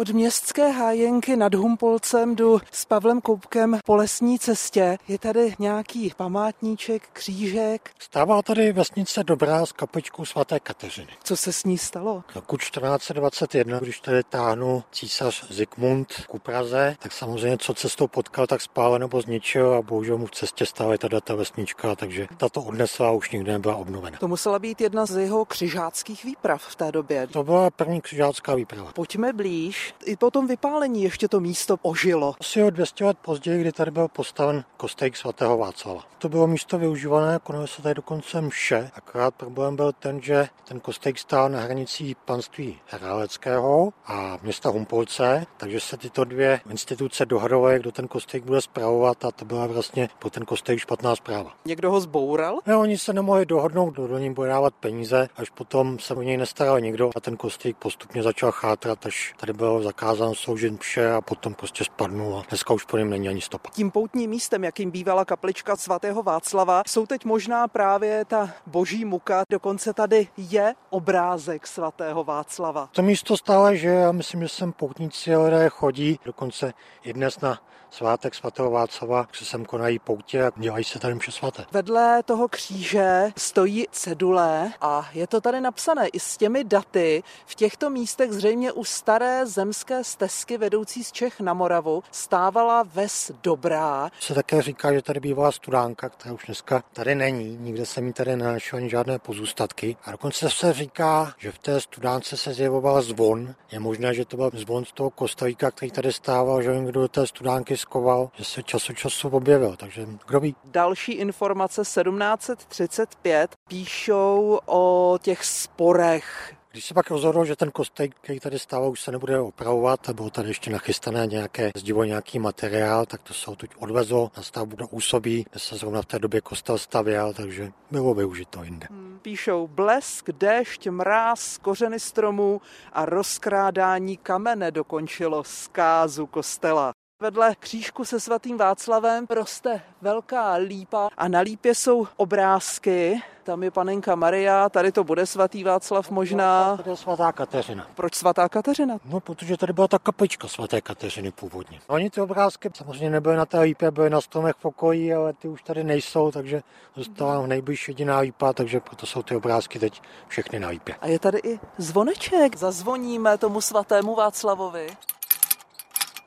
Od městské hájenky nad Humpolcem jdu s Pavlem Koupkem po lesní cestě. Je tady nějaký památníček, křížek? Stává tady vesnice Dobrá s kapličkou svaté Kateřiny. Co se s ní stalo? Roku 1421, když tady táhnu císař Zikmund ku Praze, tak samozřejmě co cestou potkal, tak spálil nebo zničil a bohužel mu v cestě stále ta vesnička, takže tato odnesla už nikdy nebyla obnovena. To musela být jedna z jeho křižáckých výprav v té době. To byla první křižácká výprava. Pojďme blíž. I po tom vypálení ještě to místo ožilo. Asi o 200 let později, kdy tady byl postaven kostelík svatého Václava. To bylo místo využívané, konalo se tady dokonce mše. Akorát problém byl ten, že ten kostelík stál na hranici panství Herálckého a města Humpolce, takže se tyto dvě instituce dohadovaly, kdo ten kostelík bude spravovat, a to byla vlastně pro ten kostelík špatná zpráva. Někdo ho zboural? No, oni se nemohli dohodnout, kdo do něj bude dávat peníze, až potom se o něj nestaral nikdo a ten kostelík postupně začal chátrat, až tady byl zakázán sloužit mše a potom prostě spadnul a dneska už po něm není ani stopa. Tím poutním místem, jakým bývala kaplička svatého Václava, jsou teď možná právě ta boží muka. Dokonce tady je obrázek svatého Václava. To místo stále žije, já myslím, že sem poutníci lidé chodí. Dokonce i dnes na svátek svatého Václava se sem konají poutě a dělají se tady mše svaté. Vedle toho kříže stojí cedule a je to tady napsané i s těmi daty. V těchto místech zřejmě u staré zemské stezky vedoucí z Čech na Moravu stávala ves Dobrá. Se také říká, že tady bývala studánka, která už dneska tady není. Nikde jsem ji tady nenašel ani žádné pozůstatky. A dokonce se říká, že v té studánce se zjevoval zvon. Je možné, že to byl zvon z toho kostelíka, který tady stával, že někdo do té studánky skoval, že se čas od času objevil. Takže kdo ví? Další informace 1735 píšou o těch sporech. Když se pak rozhodlo, že ten kostelík, který tady stával, už se nebude opravovat a bylo tady ještě nachystané nějaké zdivo, nějaký materiál, tak to se odtud odvezlo na stavbu do Úsobí, kde se zrovna v té době kostel stavěl, takže bylo využito jinde. Píšou blesk, déšť, mráz, kořeny stromů a rozkrádání kamene dokončilo zkázu kostela. Vedle křížku se svatým Václavem roste velká lípa a na lípě jsou obrázky. Tam je Panenka Maria, tady to bude svatý Václav možná. Tady je svatá Kateřina. Proč svatá Kateřina? No, protože tady byla ta kaplička svaté Kateřiny původně. Oni ty obrázky samozřejmě nebyly na té lípě, byly na stromech v okolí, ale ty už tady nejsou, takže zůstala nejbližší jediná lípa, takže proto jsou ty obrázky teď všechny na lípě. A je tady i zvoneček. Zazvoníme tomu svatému Václavovi.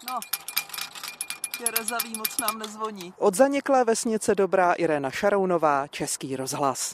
No. Rezavý moc nám nezvoní. Od zaniklé vesnice Dobrá Irena Český rozhlas.